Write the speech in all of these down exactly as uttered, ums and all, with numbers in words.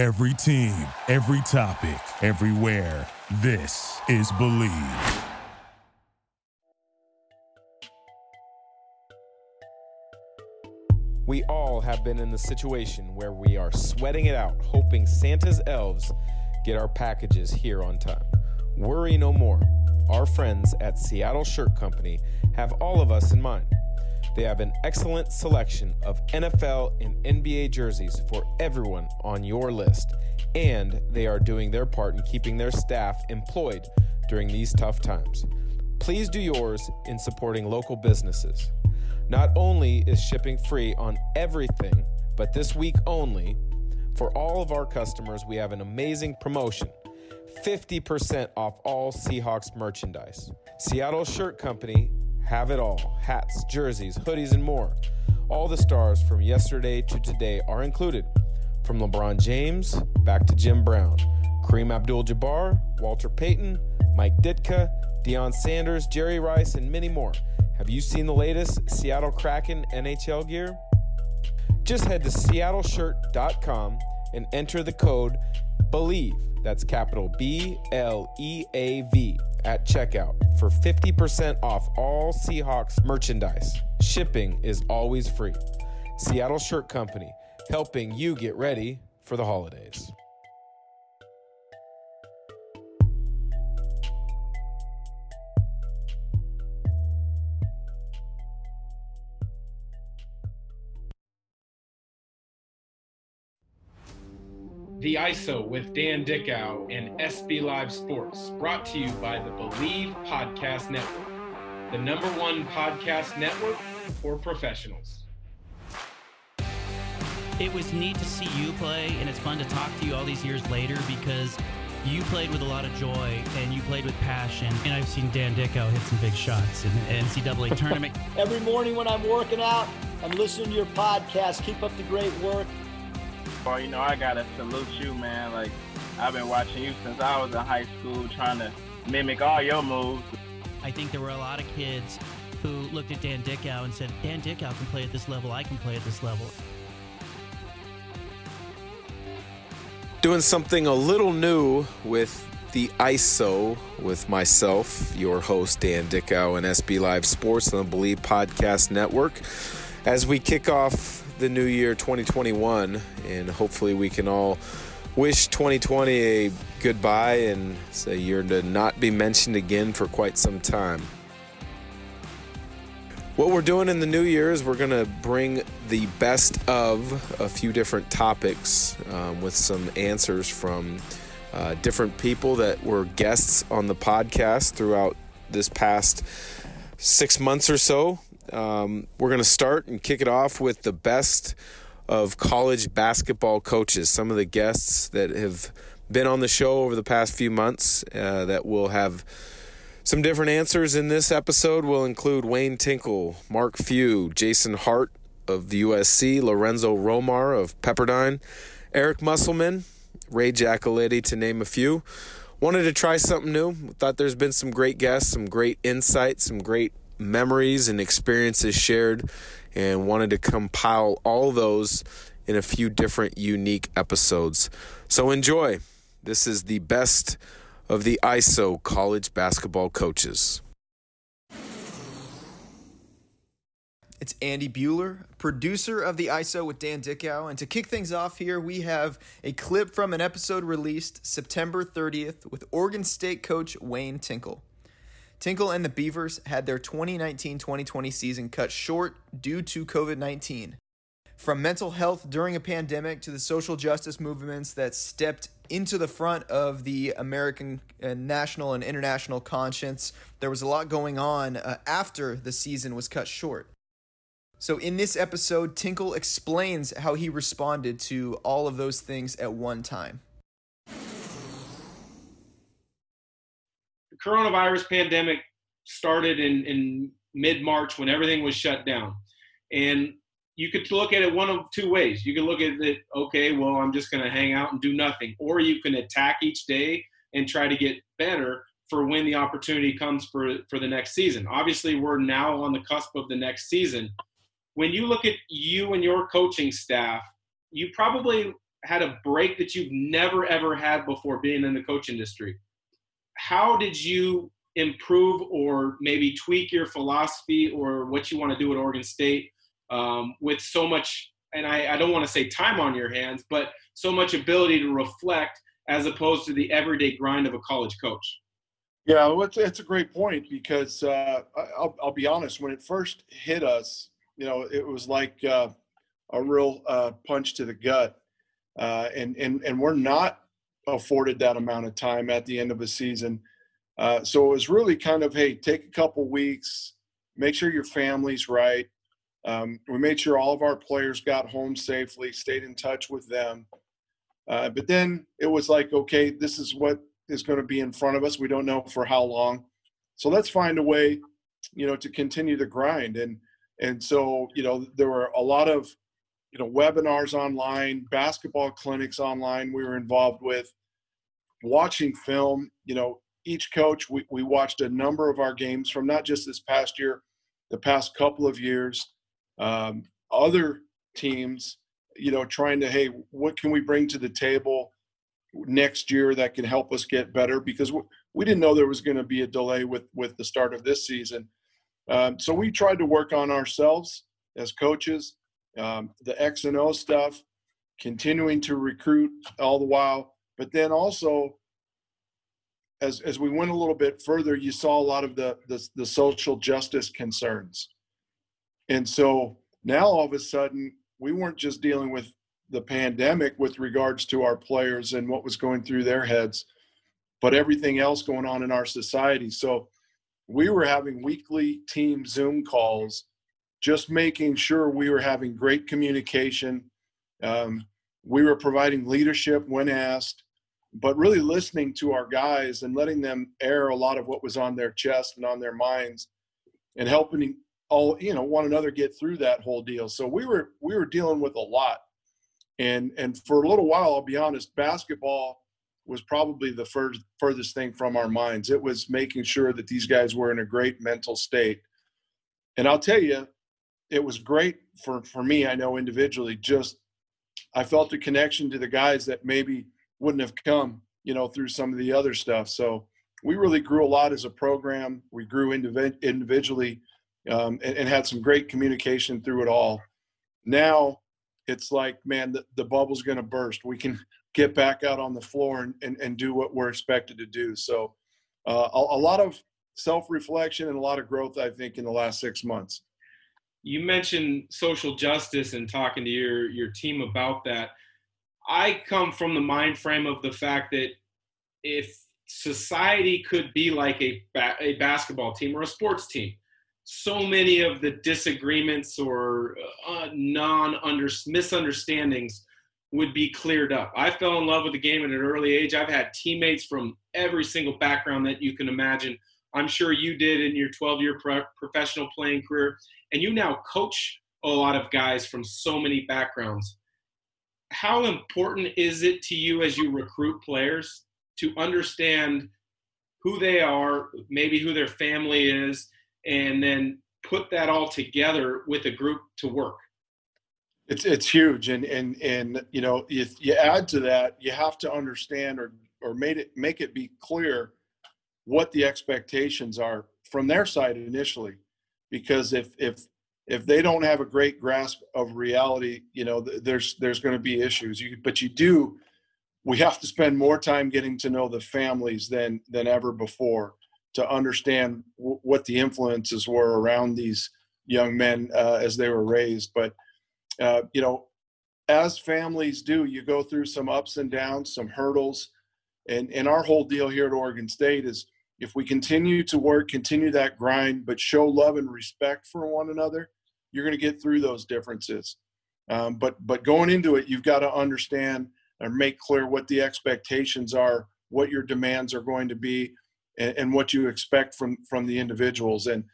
Every team, every topic, everywhere. This is Believe. We all have been in the situation where we are sweating it out, hoping Santa's elves get our packages here on time. Worry no more. Our friends at Seattle Shirt Company have all of us in mind. They have an excellent selection of N F L and N B A jerseys for everyone on your list, and they are doing their part in keeping their staff employed during these tough times. Please do yours in supporting local businesses. Not only is shipping free on everything, but this week only, for all of our customers, we have an amazing promotion. fifty percent off all Seahawks merchandise. Seattle Shirt Company have it all. Hats, jerseys, hoodies, and more. All the stars from yesterday to today are included. From LeBron James back to Jim Brown, Kareem Abdul-Jabbar, Walter Payton, Mike Ditka, Deion Sanders, Jerry Rice, and many more. Have you seen the latest Seattle Kraken N H L gear? Just head to seattle shirt dot com and enter the code BELIEVE, that's capital B L E A V, at checkout for fifty percent off all Seahawks merchandise. Shipping is always free. Seattle Shirt Company, helping you get ready for the holidays. The Iso with Dan Dickau and S B Live Sports, brought to you by the Believe Podcast Network, the number one podcast network for professionals. It was neat to see you play, and it's fun to talk to you all these years later because you played with a lot of joy and you played with passion. And I've seen Dan Dickau hit some big shots in the N C double A tournament. Every morning when I'm working out, I'm listening to your podcast. Keep up the great work. Well, you know, I gotta salute you, man. Like, I've been watching you since I was in high school, trying to mimic all your moves. I think there were a lot of kids who looked at Dan Dickau and said, Dan Dickau can play at this level, I can play at this level. Doing something a little new with the I S O, with myself, your host, Dan Dickau, and S B Live Sports on the Believe Podcast Network. As we kick off the new year twenty twenty-one, and hopefully we can all wish twenty twenty a goodbye and say a year to not be mentioned again for quite some time. What we're doing in the new year is we're going to bring the best of a few different topics um, with some answers from uh, different people that were guests on the podcast throughout this past six months or so. Um, we're going to start and kick it off with the best of college basketball coaches. Some of the guests that have been on the show over the past few months uh, that will have some different answers in this episode will include Wayne Tinkle, Mark Few, Jason Hart of the U S C, Lorenzo Romar of Pepperdine, Eric Musselman, Ray Giacoletti, to name a few. Wanted to try something new. Thought there's been some great guests, some great insights, some great memories and experiences shared, and wanted to compile all those in a few different unique episodes. So enjoy. This is the best of the I S O college basketball coaches. It's Andy Bueller, producer of the I S O with Dan Dickau. And to kick things off here, we have a clip from an episode released September thirtieth with Oregon State coach Wayne Tinkle. Tinkle and the Beavers had their twenty nineteen twenty twenty season cut short due to covid nineteen. From mental health during a pandemic to the social justice movements that stepped into the front of the American uh, national and international conscience, there was a lot going on uh, after the season was cut short. So in this episode, Tinkle explains how he responded to all of those things at one time. Coronavirus pandemic started in, in mid-March when everything was shut down. And you could look at it one of two ways. You could look at it, okay, well, I'm just going to hang out and do nothing. Or you can attack each day and try to get better for when the opportunity comes for, for the next season. Obviously, we're now on the cusp of the next season. When you look at you and your coaching staff, you probably had a break that you've never, ever had before being in the coach industry. How did you improve or maybe tweak your philosophy or what you want to do at Oregon State um, with so much, and I, I don't want to say time on your hands, but so much ability to reflect as opposed to the everyday grind of a college coach? Yeah, well, it's, it's a great point because uh, I'll, I'll be honest, when it first hit us, you know, it was like uh, a real uh, punch to the gut. Uh, and, and, and we're not afforded that amount of time at the end of a season. Uh, so it was really kind of, hey, take a couple weeks, make sure your family's right. Um, we made sure all of our players got home safely, stayed in touch with them. Uh, but then it was like, okay, this is what is going to be in front of us. We don't know for how long. So let's find a way, you know, to continue the grind. And, and so, you know, there were a lot of, you know, webinars online, basketball clinics online we were involved with, watching film. You know, each coach, we, we watched a number of our games from not just this past year, the past couple of years, um, other teams, you know, trying to, hey, what can we bring to the table next year that can help us get better? Because we, we didn't know there was going to be a delay with, with the start of this season. Um, so we tried to work on ourselves as coaches. Um, the X and O stuff, continuing to recruit all the while. But then also, as as we went a little bit further, you saw a lot of the, the, the social justice concerns. And so now all of a sudden, we weren't just dealing with the pandemic with regards to our players and what was going through their heads, but everything else going on in our society. So we were having weekly team Zoom calls, just making sure we were having great communication. Um, we were providing leadership when asked, but really listening to our guys and letting them air a lot of what was on their chest and on their minds and helping all, you know, one another get through that whole deal. So we were, we were dealing with a lot. And, and for a little while, I'll be honest, basketball was probably the fur- furthest thing from our minds. It was making sure that these guys were in a great mental state. And I'll tell you, it was great for, for me, I know individually, just I felt a connection to the guys that maybe wouldn't have come, you know, through some of the other stuff. So we really grew a lot as a program. We grew indiv- individually um, and, and had some great communication through it all. Now it's like, man, the, the bubble's going to burst. We can get back out on the floor and, and, and do what we're expected to do. So uh, a, a lot of self-reflection and a lot of growth, I think, in the last six months. You mentioned social justice and talking to your, your team about that. I come from the mind frame of the fact that if society could be like a, ba- a basketball team or a sports team, so many of the disagreements or uh, non-under misunderstandings would be cleared up. I fell in love with the game at an early age. I've had teammates from every single background that you can imagine. I'm sure you did in your twelve-year pro- professional playing career. And you now coach a lot of guys from so many backgrounds. How important is it to you as you recruit players to understand who they are, maybe who their family is, and then put that all together with a group to work? It's it's huge. And, and, and you know, if you add to that, you have to understand or, or made it, make it be clear what the expectations are from their side initially. Because if if if they don't have a great grasp of reality, you know, th- there's there's going to be issues. You, but you do, we have to spend more time getting to know the families than than ever before to understand w- what the influences were around these young men uh, as they were raised. But uh, you know, as families do, you go through some ups and downs, some hurdles, and and our whole deal here at Oregon State is, if we continue to work, continue that grind, but show love and respect for one another, you're going to get through those differences. Um, but but going into it, you've got to understand and make clear what the expectations are, what your demands are going to be, and, and what you expect from, from the individuals. And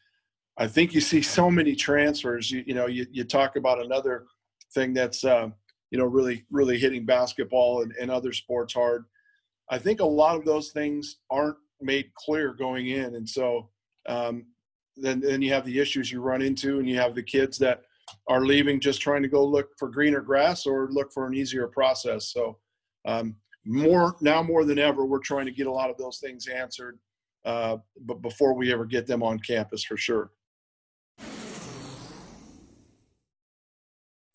I think you see so many transfers. You, you know, you, you talk about another thing that's, uh, you know, really, really hitting basketball and, and other sports hard. I think a lot of those things aren't made clear going in. And so um, then, then you have the issues you run into, and you have the kids that are leaving just trying to go look for greener grass or look for an easier process. So um, more now more than ever, we're trying to get a lot of those things answered uh, but before we ever get them on campus for sure.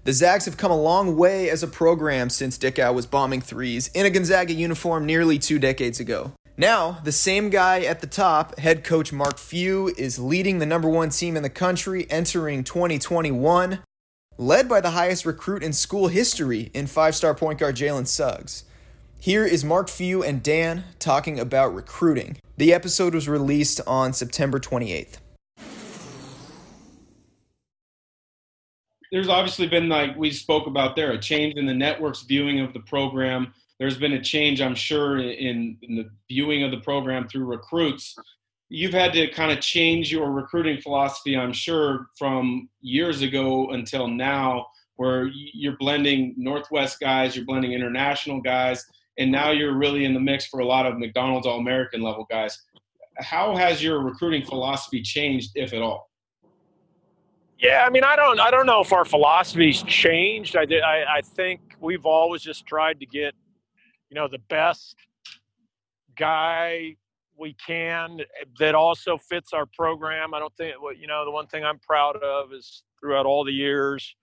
The Zags have come a long way as a program since Dickau was bombing threes in a Gonzaga uniform nearly two decades ago. Now, the same guy at the top, head coach Mark Few, is leading the number one team in the country entering twenty twenty-one, led by the highest recruit in school history in five-star point guard Jalen Suggs. Here is Mark Few and Dan talking about recruiting. The episode was released on September twenty-eighth. There's obviously been, like we spoke about there, a change in the network's viewing of the program. There's been a change, I'm sure, in, in the viewing of the program through recruits. You've had to kind of change your recruiting philosophy, I'm sure, from years ago until now, where you're blending Northwest guys, you're blending international guys, and now you're really in the mix for a lot of McDonald's All-American level guys. How has your recruiting philosophy changed, if at all? Yeah, I mean, I don't, I don't know if our philosophy's changed. I, did, I, I think we've always just tried to get, you know, the best guy we can that also fits our program. I don't think, you know, the one thing I'm proud of is throughout all the years,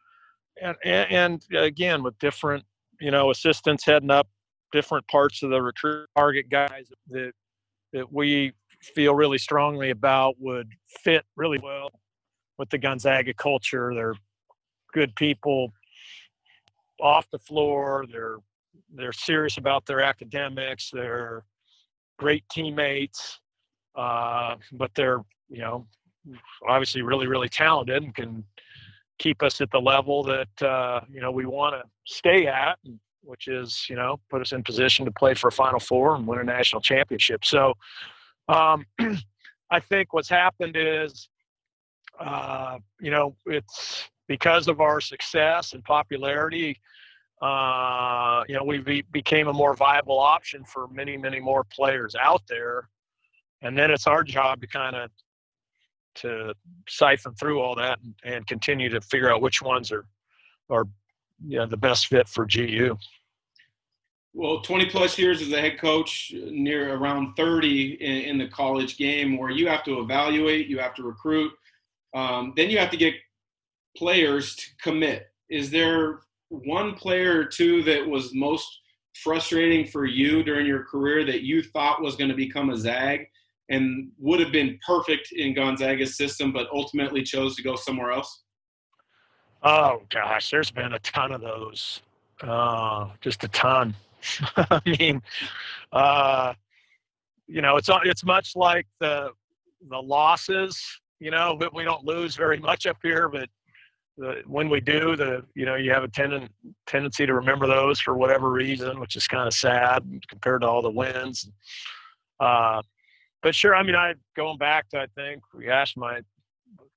and and, and again with different, you know, assistants heading up different parts of the recruit target guys that that we feel really strongly about would fit really well with the Gonzaga culture. They're good people off the floor. They're, they're serious about their academics. They're great teammates, uh, but they're, you know, obviously really, really talented and can keep us at the level that, uh, you know, we want to stay at, which is, you know, put us in position to play for a Final Four and win a national championship. So um, I think what's happened is, Uh, you know, it's because of our success and popularity, uh, you know, we be, became a more viable option for many, many more players out there. And then it's our job to kind of to siphon through all that and, and continue to figure out which ones are, are, you know, the best fit for G U. Well, twenty plus years as a head coach, near around thirty in, in the college game, where you have to evaluate, you have to recruit. Um, then you have to get players to commit. Is there one player or two that was most frustrating for you during your career that you thought was going to become a Zag and would have been perfect in Gonzaga's system, but ultimately chose to go somewhere else? Oh, gosh, there's been a ton of those. Uh, just a ton. I mean, uh, you know, it's it's much like the the losses. You know, we don't lose very much up here, but the, when we do, the you know, you have a tenden, tendency to remember those for whatever reason, which is kind of sad compared to all the wins. Uh, but sure, I mean, I going back to, I think, gosh, my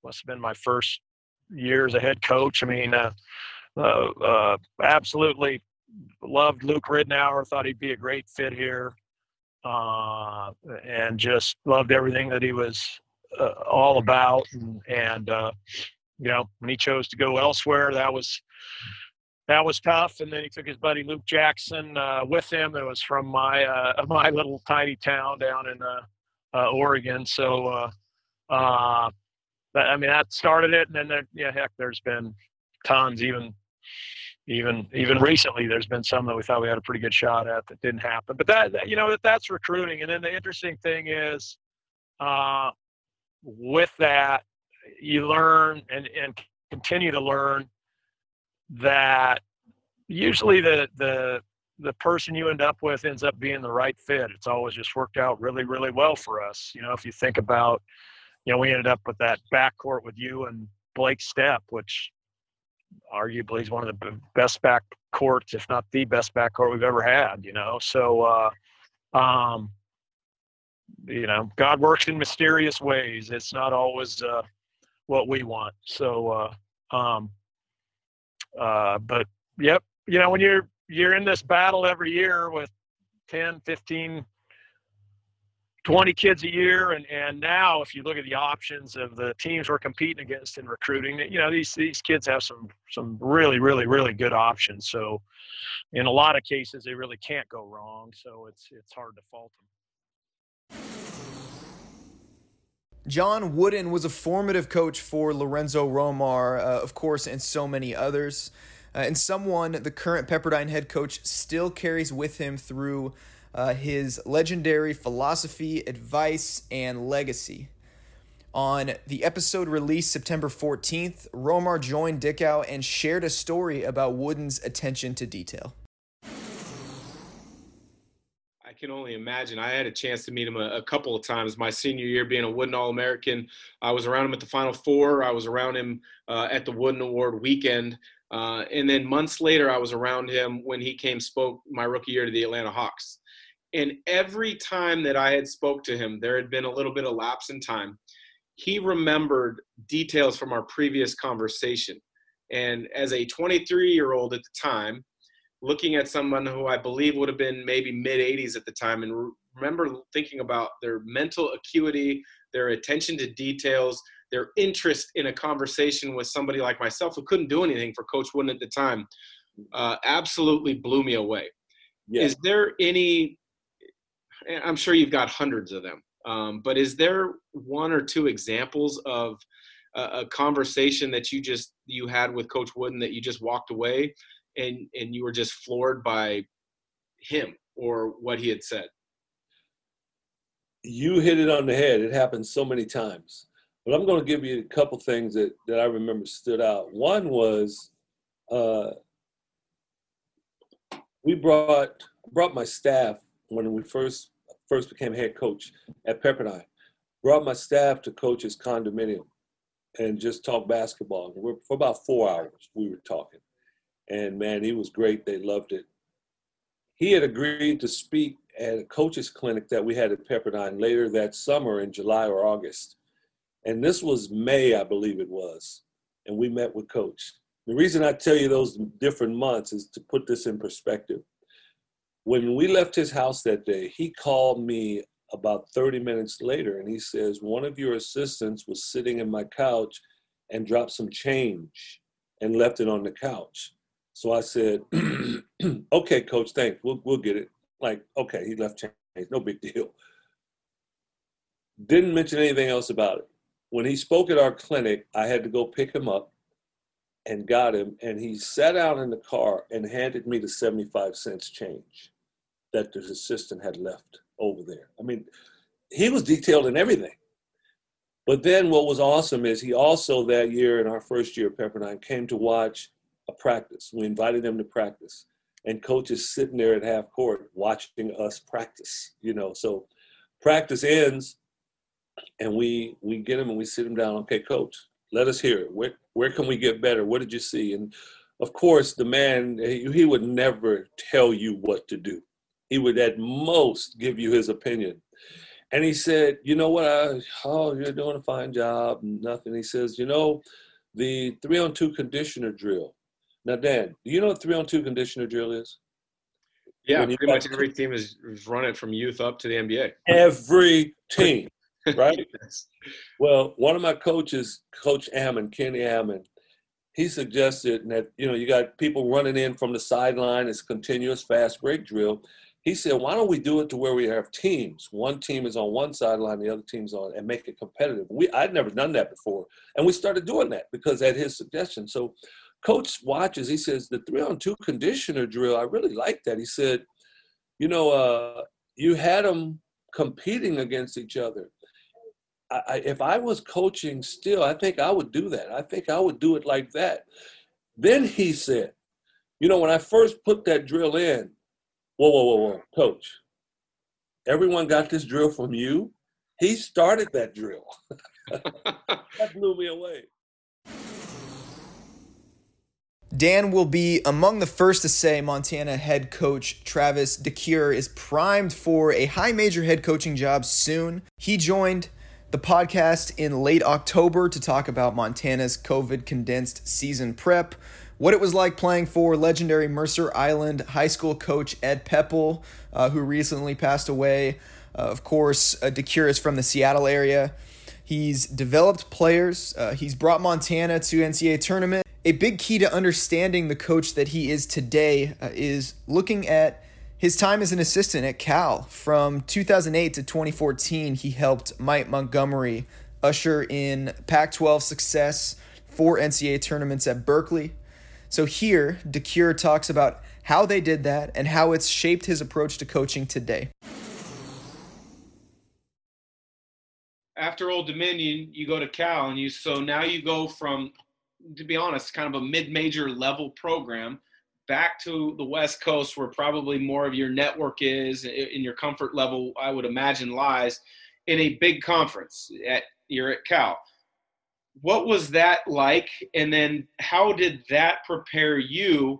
must have been my first year as a head coach. I mean, uh, uh, uh, absolutely loved Luke Ridenour, thought he'd be a great fit here, uh, and just loved everything that he was Uh, all about, and, and uh, you know, when he chose to go elsewhere, that was that was tough. And then he took his buddy Luke Jackson uh, with him. It was from my uh, my little tiny town down in uh, uh, Oregon. So, uh, uh, that, I mean, that started it. And then, there, yeah, heck, there's been tons. Even even even recently, there's been some that we thought we had a pretty good shot at that didn't happen. But that, that you know, that that's recruiting. And then the interesting thing is, Uh, with that, you learn and, and continue to learn that usually the the the person you end up with ends up being the right fit. It's always just worked out really, really well for us. You know, if you think about, you know, we ended up with that backcourt with you and Blake Stepp, which arguably is one of the best backcourts, if not the best backcourt we've ever had, you know. So, uh, um, you know, God works in mysterious ways. It's not always uh, what we want. So, uh, um, uh, but yep, you know, when you're, you're in this battle every year with ten, fifteen twenty kids a year. And, and now if you look at the options of the teams we're competing against in recruiting, you know, these, these kids have some, some really, really, really good options. So in a lot of cases, they really can't go wrong. So it's, it's hard to fault them. John Wooden was a formative coach for Lorenzo Romar, uh, of course, and so many others. Uh, and someone the current Pepperdine head coach still carries with him through Uh, his legendary philosophy, advice, and legacy. On the episode released September fourteenth, Romar joined Dickau and shared a story about Wooden's attention to detail. I can only imagine. I had a chance to meet him a, a couple of times. My senior year being a Wooden All-American, I was around him at the Final Four. I was around him uh, at the Wooden Award weekend. Uh, and then months later, I was around him when he came spoke my rookie year to the Atlanta Hawks. And every time that I had spoke to him, there had been a little bit of lapse in time. He remembered details from our previous conversation. And as a twenty-three-year-old at the time, looking at someone who I believe would have been maybe mid-eighties at the time, and re- remember thinking about their mental acuity, their attention to details, their interest in a conversation with somebody like myself who couldn't do anything for Coach Wooden at the time, uh, absolutely blew me away. Yeah. Is there any... I'm sure you've got hundreds of them, um, but is there one or two examples of a, a conversation that you just you had with Coach Wooden that you just walked away and and you were just floored by him or what he had said? You hit it on the head. It happened so many times, but I'm going to give you a couple things that, that I remember stood out. One was uh, we brought brought my staff when we first. First became head coach at Pepperdine, brought my staff to coach his condominium and just talk basketball. We're, for about four hours, we were talking. And, man, he was great. They loved it. He had agreed to speak at a coach's clinic that we had at Pepperdine later that summer in July or August. And this was May, I believe it was, and we met with Coach. The reason I tell you those different months is to put this in perspective. When we left his house that day, he called me about thirty minutes later, and he says, one of your assistants was sitting in my couch and dropped some change and left it on the couch. So I said, okay, Coach, thanks. We'll, we'll get it. Like, okay, he left change. No big deal. Didn't mention anything else about it. When he spoke at our clinic, I had to go pick him up and got him, and he sat out in the car and handed me the seventy-five cents change that the assistant had left over there. I mean, he was detailed in everything. But then what was awesome is he also that year, in our first year at Pepperdine, came to watch a practice. We invited him to practice, and Coach is sitting there at half court watching us practice, you know. So practice ends, and we we get him and we sit him down. Okay, Coach, let us hear it. Where, where can we get better? What did you see? And, of course, the man, he, he would never tell you what to do. He would at most give you his opinion. And he said, you know what? I, oh, you're doing a fine job. Nothing. He says, you know, the three-on-two conditioner drill. Now, Dan, do you know what three-on-two conditioner drill is? Yeah, pretty much every team is running from youth up to the N B A. Every team. Right? Yes. Well, one of my coaches, Coach Ammon, Kenny Ammon, he suggested that, you know, you got people running in from the sideline. It's continuous fast break drill. He said, why don't we do it to where we have teams? One team is on one sideline, the other team's on, and make it competitive. We I'd never done that before. And we started doing that because at his suggestion. So Coach watches, he says, the three-on-two conditioner drill, I really like that. He said, you know, uh, you had them competing against each other. I, if I was coaching still, I think I would do that. I think I would do it like that. Then he said, you know, when I first put that drill in, whoa, whoa, whoa, whoa, Coach, everyone got this drill from you? He started that drill. That blew me away. Dan will be among the first to say Montana head coach Travis DeCure is primed for a high major head coaching job soon. He joined the podcast in late October to talk about Montana's COVID condensed season prep, what it was like playing for legendary Mercer Island high school coach Ed Pepple, uh, who recently passed away, Uh, of course, uh, Dickau is from the Seattle area. He's developed players. Uh, he's brought Montana to N C double A tournament. A big key to understanding the coach that he is today uh, is looking at his time as an assistant at Cal. From two thousand eight to twenty fourteen, he helped Mike Montgomery usher in Pac twelve success, four N C double A tournaments at Berkeley. So here, Dickau talks about how they did that and how it's shaped his approach to coaching today. After Old Dominion, you go to Cal, and you so now you go from, to be honest, kind of a mid-major level program back to the West Coast, where probably more of your network is and your comfort level, I would imagine, lies in a big conference. At you're at Cal. What was that like? And then how did that prepare you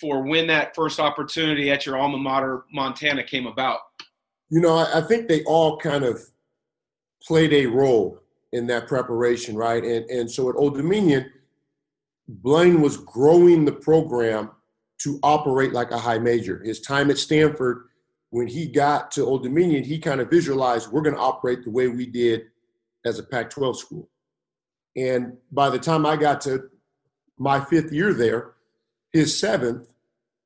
for when that first opportunity at your alma mater, Montana, came about? You know, I think they all kind of played a role in that preparation, right? And and so at Old Dominion, Blaine was growing the program to operate like a high major. His time at Stanford, when he got to Old Dominion, he kind of visualized, we're going to operate the way we did as a Pac twelve school. And by the time I got to my fifth year there, his seventh,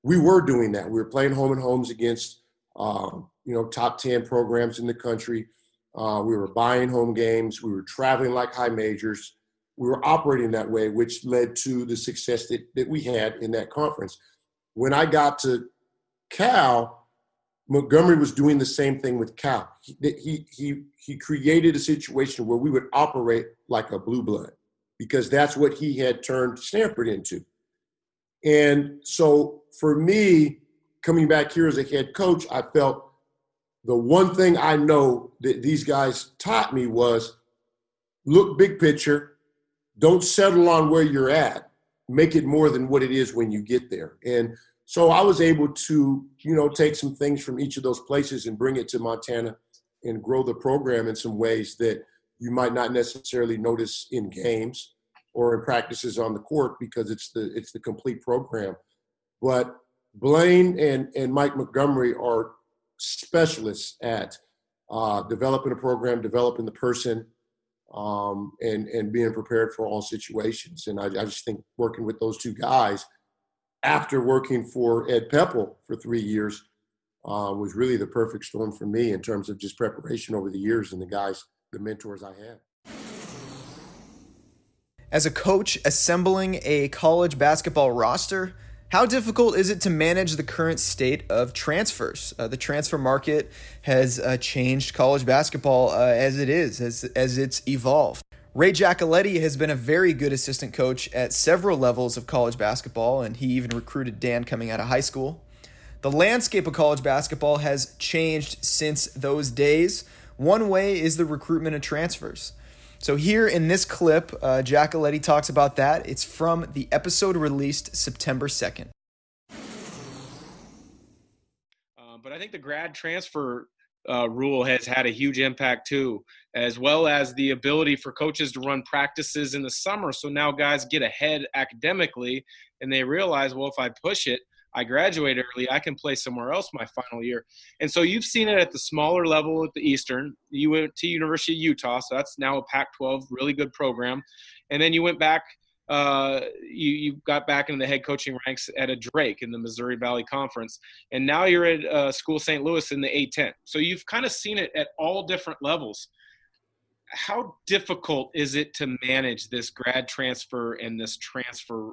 we were doing that. We were playing home and homes against, um, you know, top ten programs in the country. Uh, we were buying home games. We were traveling like high majors. We were operating that way, which led to the success that, that we had in that conference. When I got to Cal, Montgomery was doing the same thing with Cal. He he he, he created a situation where we would operate like a blue blood, because that's what he had turned Stanford into. And so for me, coming back here as a head coach, I felt the one thing I know that these guys taught me was, look big picture, don't settle on where you're at, make it more than what it is when you get there. And so I was able to, you know, take some things from each of those places and bring it to Montana and grow the program in some ways that you might not necessarily notice in games or in practices on the court, because it's the it's the complete program. But Blaine and, and Mike Montgomery are specialists at uh, developing a program, developing the person, um, and, and being prepared for all situations. And I, I just think working with those two guys after working for Ed Pepple for three years uh, was really the perfect storm for me in terms of just preparation over the years and the guys, the mentors I had. As a coach assembling a college basketball roster, how difficult is it to manage the current state of transfers? Uh, the transfer market has uh, changed college basketball uh, as it is, as as it's evolved. Ray Giacoletti has been a very good assistant coach at several levels of college basketball, and he even recruited Dan coming out of high school. The landscape of college basketball has changed since those days. One way is the recruitment of transfers. So here in this clip, uh, Giacoletti talks about that. It's from the episode released September second. Uh, but I think the grad transfer uh, rule has had a huge impact too, as well as the ability for coaches to run practices in the summer. So now guys get ahead academically and they realize, well, if I push it, I graduate early, I can play somewhere else my final year. And so you've seen it at the smaller level at the Eastern. You went to University of Utah, so that's now a Pac twelve, really good program. And then you went back, uh, you, you got back into the head coaching ranks at a Drake in the Missouri Valley Conference. And now you're at uh, School Saint Louis in the A ten. So you've kind of seen it at all different levels. How difficult is it to manage this grad transfer and this transfer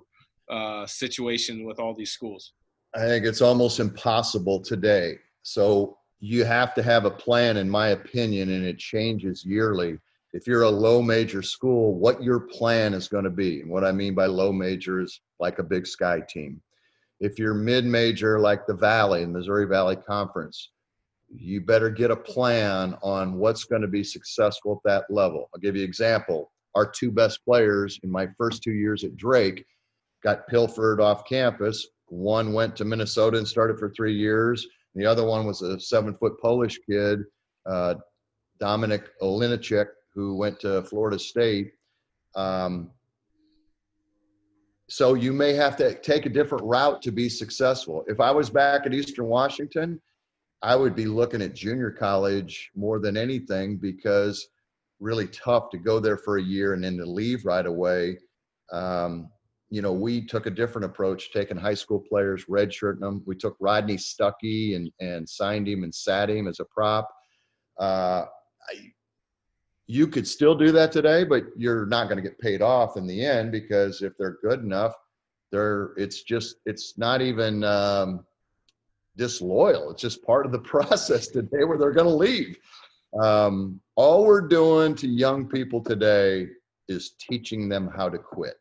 uh, situation with all these schools? I think it's almost impossible today. So you have to have a plan, in my opinion, and it changes yearly. If you're a low major school, what your plan is going to be. And what I mean by low major is like a Big Sky team. If you're mid-major like the Valley, the Missouri Valley Conference, you better get a plan on what's going to be successful at that level. I'll give you an example. Our two best players in my first two years at Drake got pilfered off campus. One went to Minnesota and started for three years. The other one was a seven-foot Polish kid, uh, Dominik Olinichek, who went to Florida State. Um, so you may have to take a different route to be successful. If I was back at Eastern Washington, I would be looking at junior college more than anything, because really tough to go there for a year and then to leave right away. Um, you know, we took a different approach, taking high school players, redshirting them. We took Rodney Stuckey and, and signed him and sat him as a prop. Uh, I, you could still do that today, but you're not going to get paid off in the end, because if they're good enough, they're, it's just, it's not even um, disloyal. It's just part of the process today where they're going to leave. Um, all we're doing to young people today is teaching them how to quit.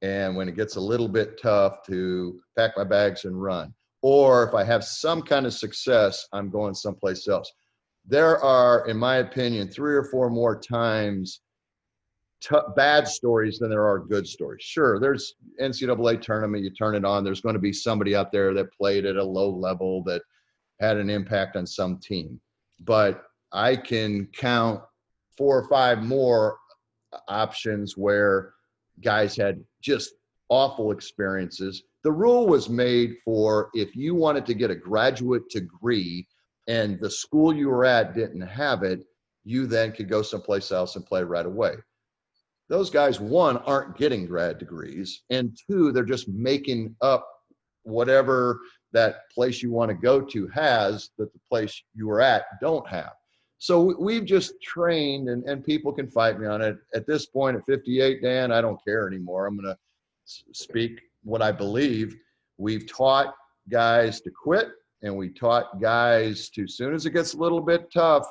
And when it gets a little bit tough, to pack my bags and run. Or if I have some kind of success, I'm going someplace else. There are, in my opinion, three or four more times t- bad stories than there are good stories. Sure, there's N C double A tournament, you turn it on, there's going to be somebody out there that played at a low level that had an impact on some team. But I can count four or five more options where guys had just awful experiences. The rule was made for if you wanted to get a graduate degree and the school you were at didn't have it, you then could go someplace else and play right away. Those guys, one, aren't getting grad degrees, and two, they're just making up whatever that place you want to go to has that the place you were at don't have. So we've just trained, and, and people can fight me on it. At this point, at fifty-eight, Dan, I don't care anymore. I'm going to speak what I believe. We've taught guys to quit, and we taught guys to, as soon as it gets a little bit tough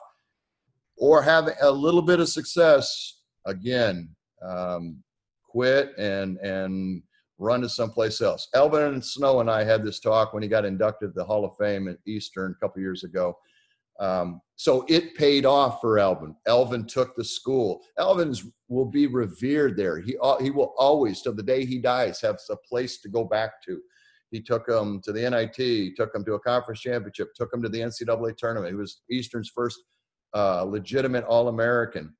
or have a little bit of success, again, um, quit and and run to someplace else. Elvin Snow and I had this talk when he got inducted to the Hall of Fame at Eastern a couple years ago. Um, so it paid off for Elvin. Elvin took the school. Elvin's will be revered there. He he will always, till the day he dies, have a place to go back to. He took him to the N I T, he took him to a conference championship, took him to the N C double A tournament. He was Eastern's first uh, legitimate All-American.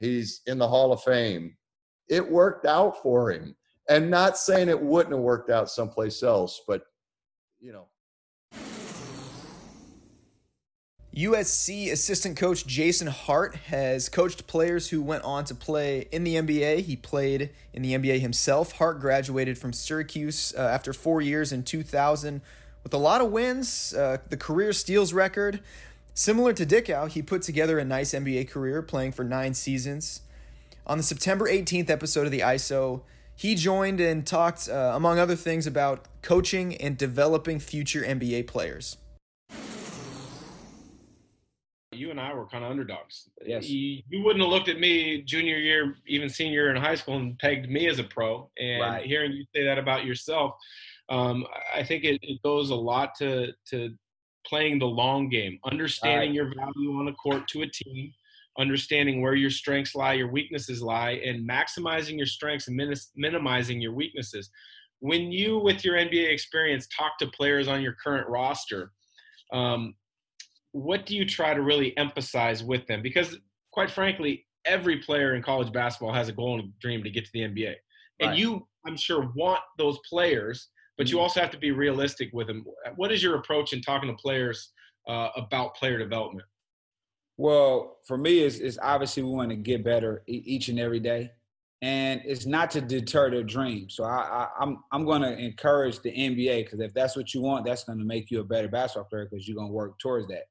He's in the Hall of Fame. It worked out for him. And not saying it wouldn't have worked out someplace else, but, you know. U S C assistant coach Jason Hart has coached players who went on to play in the N B A. He played in the N B A himself. Hart graduated from Syracuse uh, after four years in two thousand with a lot of wins, uh, the career steals record. Similar to Dickau, he put together a nice N B A career, playing for nine seasons. On the September eighteenth episode of The I S O, he joined and talked, uh, among other things, about coaching and developing future N B A players. You and I were kind of underdogs. Yes. You, you wouldn't have looked at me junior year, even senior year in high school, and pegged me as a pro. And right. Hearing you say that about yourself, um, I think it, it goes a lot to to playing the long game, understanding right. your value on the court to a team, understanding where your strengths lie, your weaknesses lie, and maximizing your strengths and min- minimizing your weaknesses. When you, with your N B A experience, talk to players on your current roster, um, what do you try to really emphasize with them? Because quite frankly, every player in college basketball has a goal and a dream to get to the N B A. And right. you, I'm sure, want those players, but mm-hmm. you also have to be realistic with them. What is your approach in talking to players uh, about player development? Well, for me, it's, it's obviously we want to get better each and every day. And it's not to deter their dream. So I, I, I'm I'm going to encourage the N B A, because if that's what you want, that's going to make you a better basketball player, because you're going to work towards that.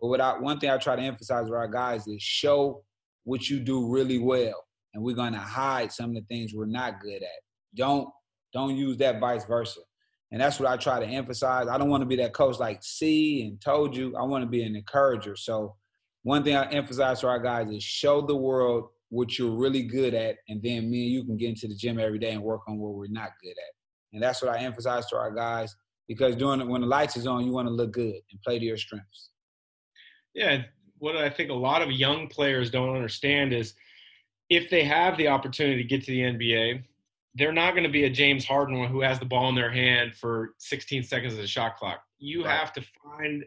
But what I, one thing I try to emphasize with our guys is show what you do really well, and we're going to hide some of the things we're not good at. Don't don't use that vice versa. And that's what I try to emphasize. I don't want to be that coach like see and told you. I want to be an encourager. So one thing I emphasize to our guys is show the world what you're really good at, and then me and you can get into the gym every day and work on what we're not good at. And that's what I emphasize to our guys, because during when the lights is on, you want to look good and play to your strengths. Yeah, what I think a lot of young players don't understand is if they have the opportunity to get to the N B A, they're not going to be a James Harden who has the ball in their hand for sixteen seconds of the shot clock. You right. have to find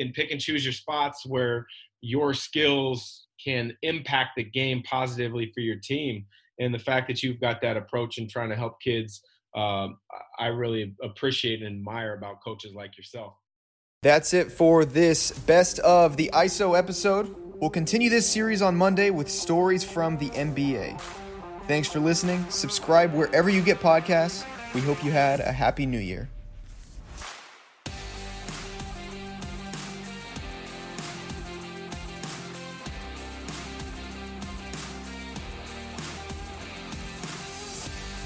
and pick and choose your spots where your skills can impact the game positively for your team. And the fact that you've got that approach and trying to help kids, um, I really appreciate and admire about coaches like yourself. That's it for this Best of the I S O episode. We'll continue this series on Monday with stories from the N B A. Thanks for listening. Subscribe wherever you get podcasts. We hope you had a happy new year.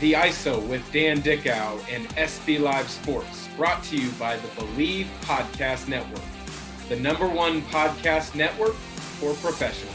The I S O with Dan Dickau and S B Live Sports, brought to you by the Believe Podcast Network, the number one podcast network for professionals.